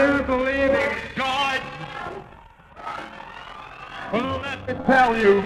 do believe in God. Well, let me tell you.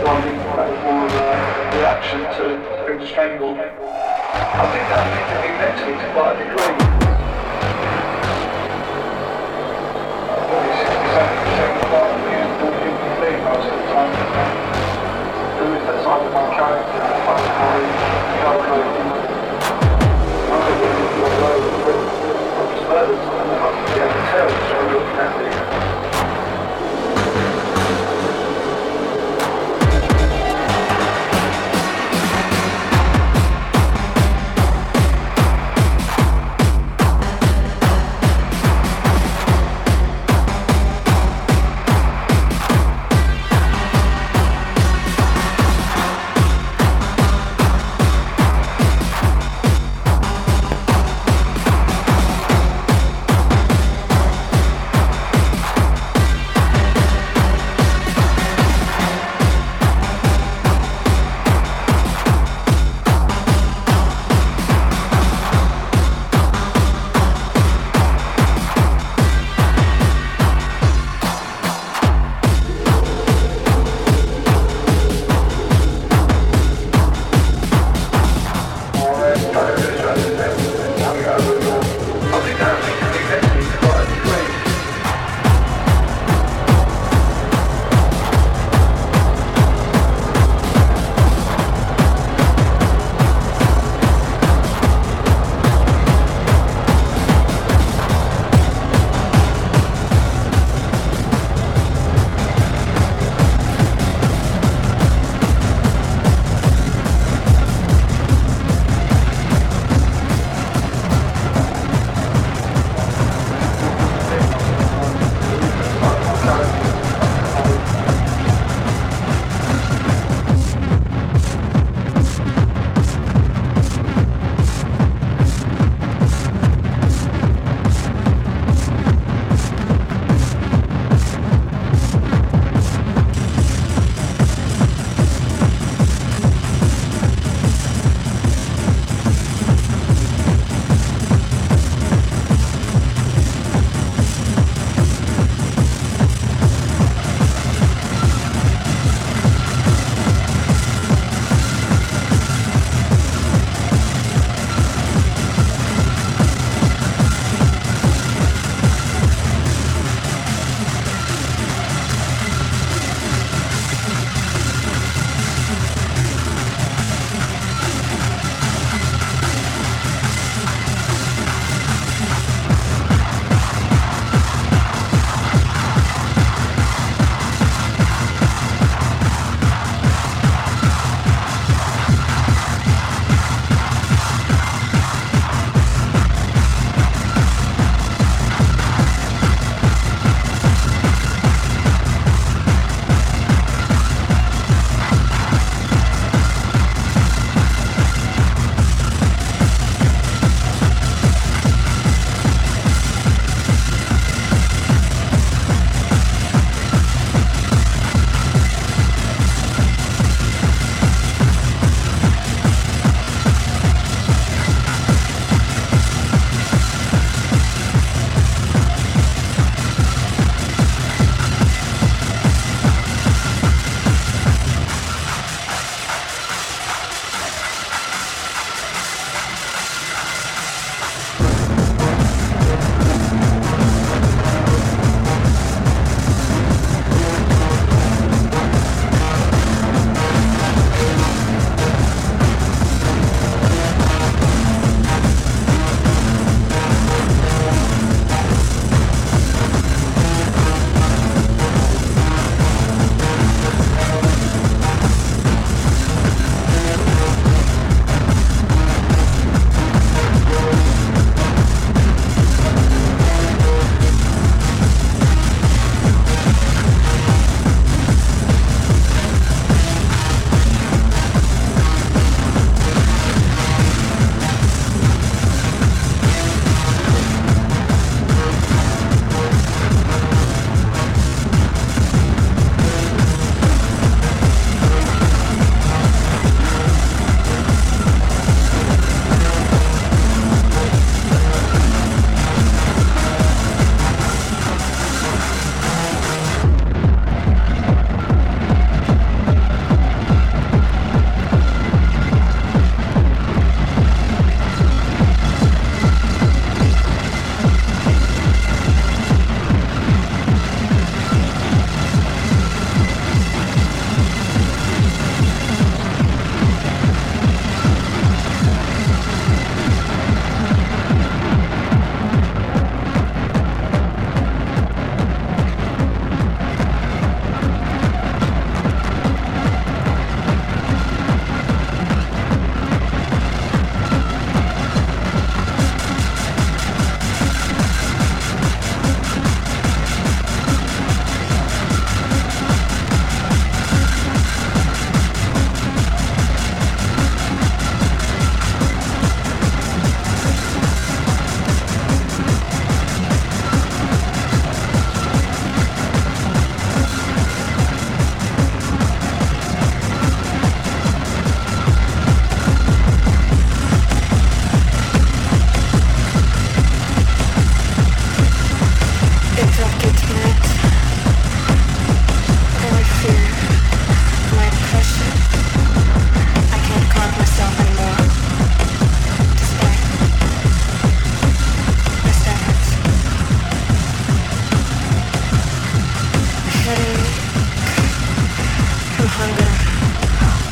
diving for reaction to being strangled. I think that needs to be mentioned to quite a degree. Probably 60-70% of what reasonable people think most of the time. There is that side of my character that I calculating. I think there's a lot of murders and I think they have to tell, so I'm looking at it.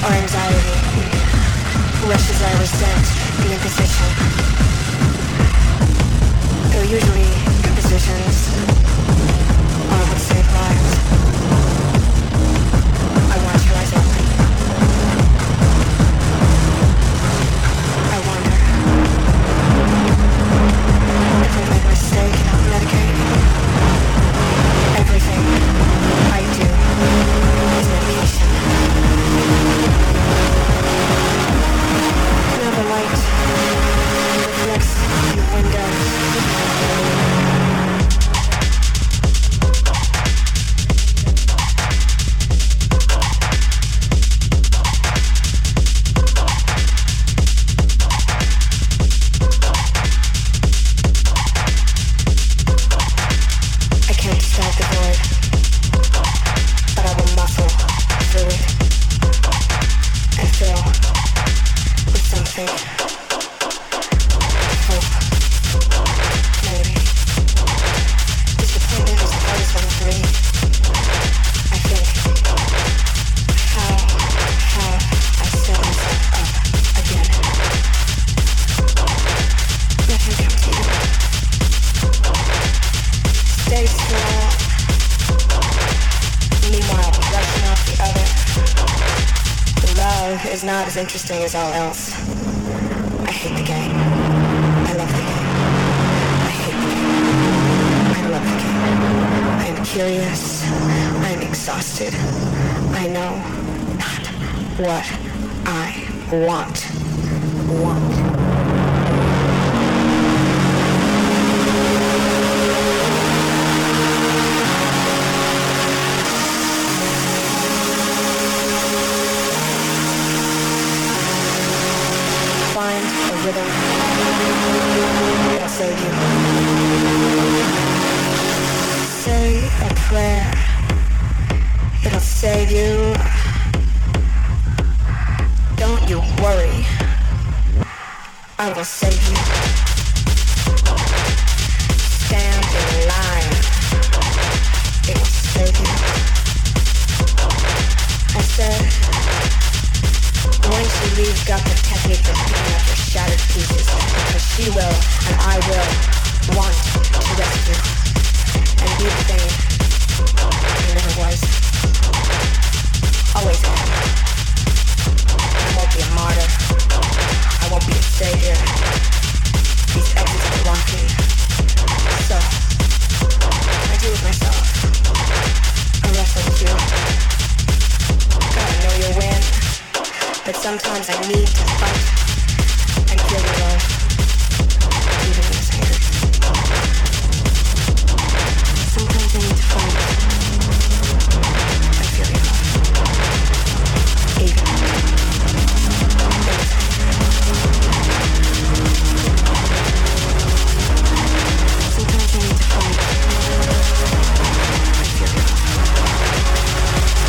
or anxiety, much as I resent the imposition. Though usually impositions are what save lives. I watch your eyes open. I wonder if I made a mistake in medicating. Everything I do is medication. Now the light reflects your windows. As interesting as all else. I hate the game. I love the game. I hate the game. I love the game. I am curious. I am exhausted. I know not what I want. It'll save you. Say a prayer. It'll save you. Don't you worry. I will save you. Stand in line. It will save you. I said, once you leave, got the technique of picking up your shattered pieces, because she will and I will want to rescue and be the thing I never was, always am. I won't be a martyr. I won't be a savior. These exits are walking. So I deal with myself. I wrestle with you. Gotta know your win. But sometimes I need to fight and feel your love, even when it's anger. Sometimes I need to fight and feel your love, even when it's anger. Sometimes I need to fight and feel your love, even when it's anger.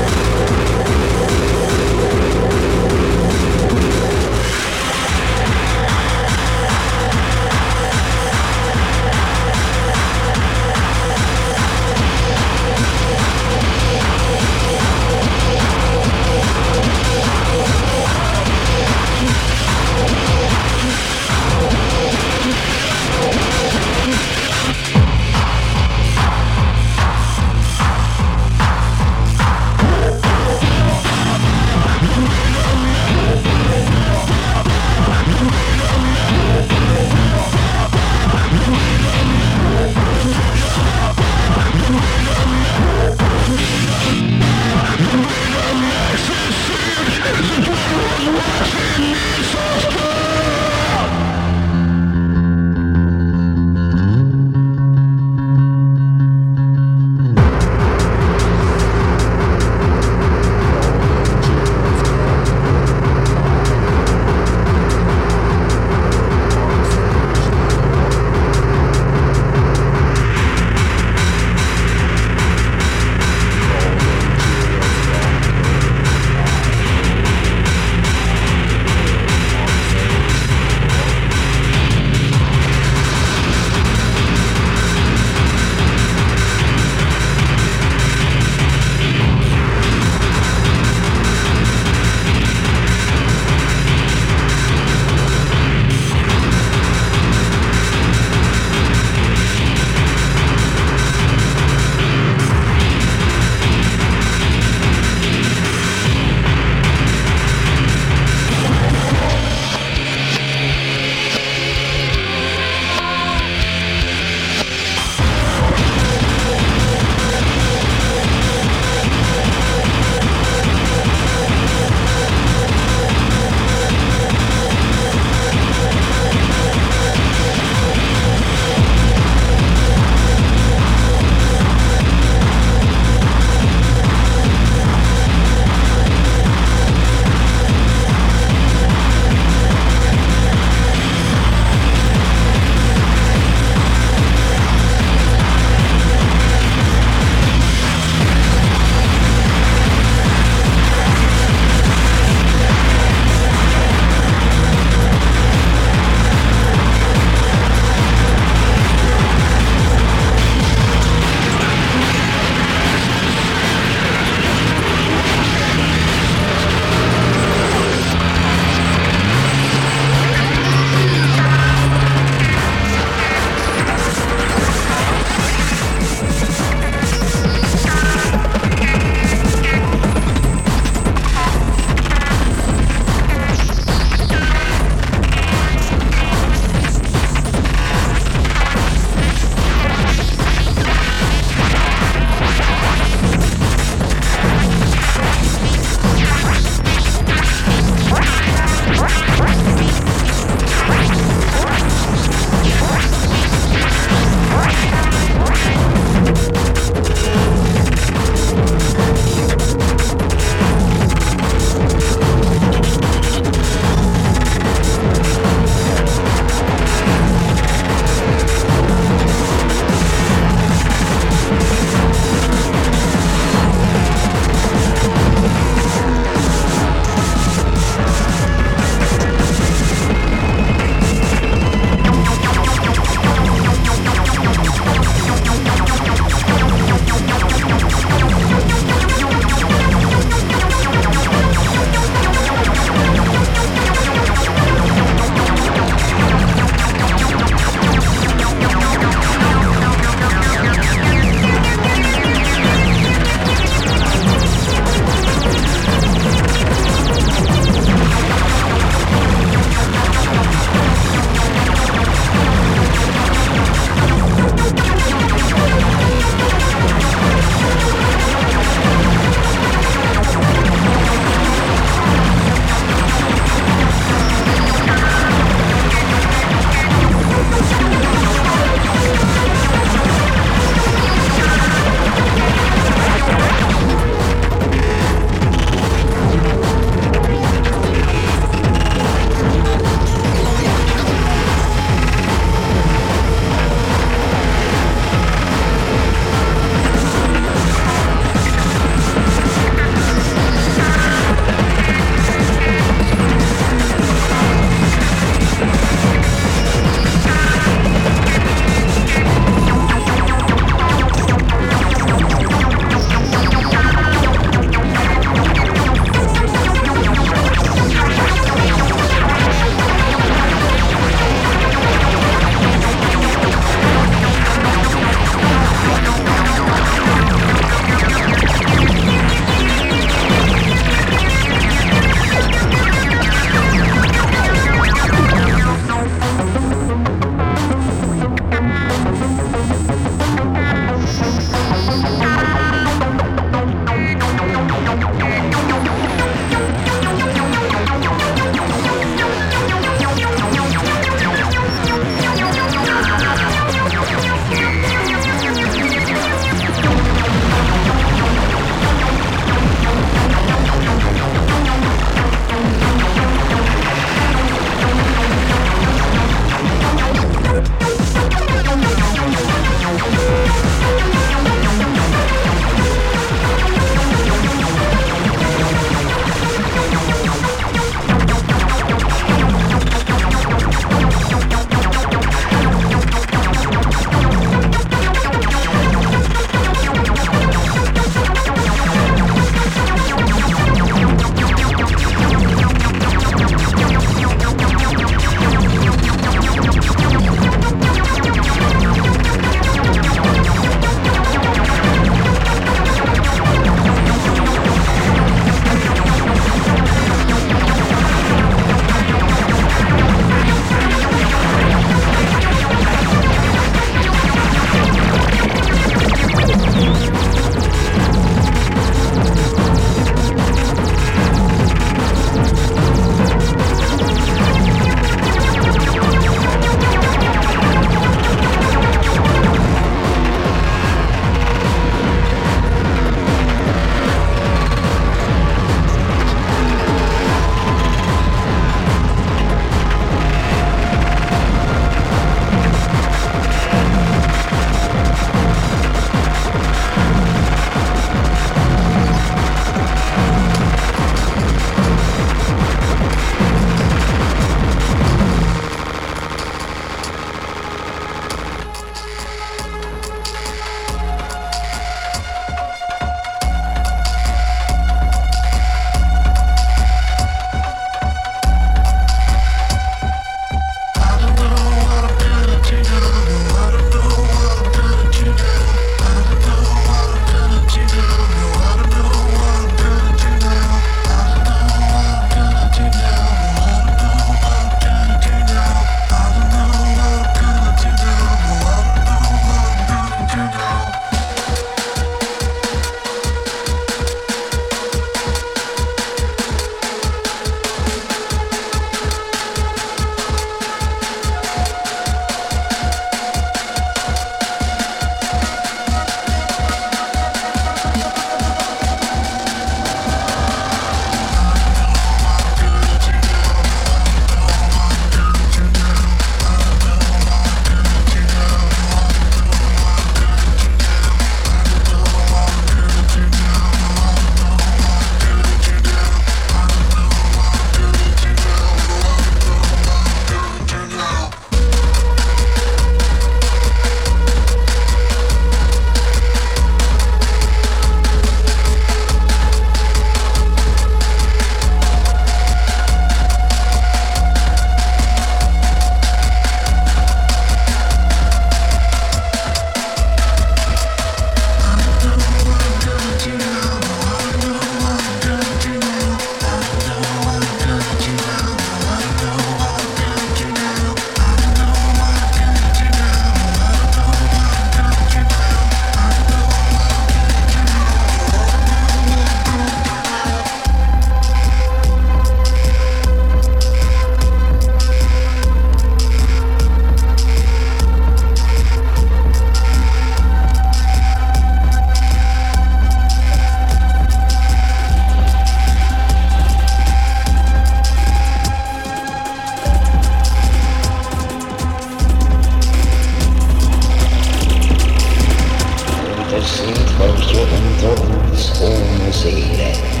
your indolence, oh miseria.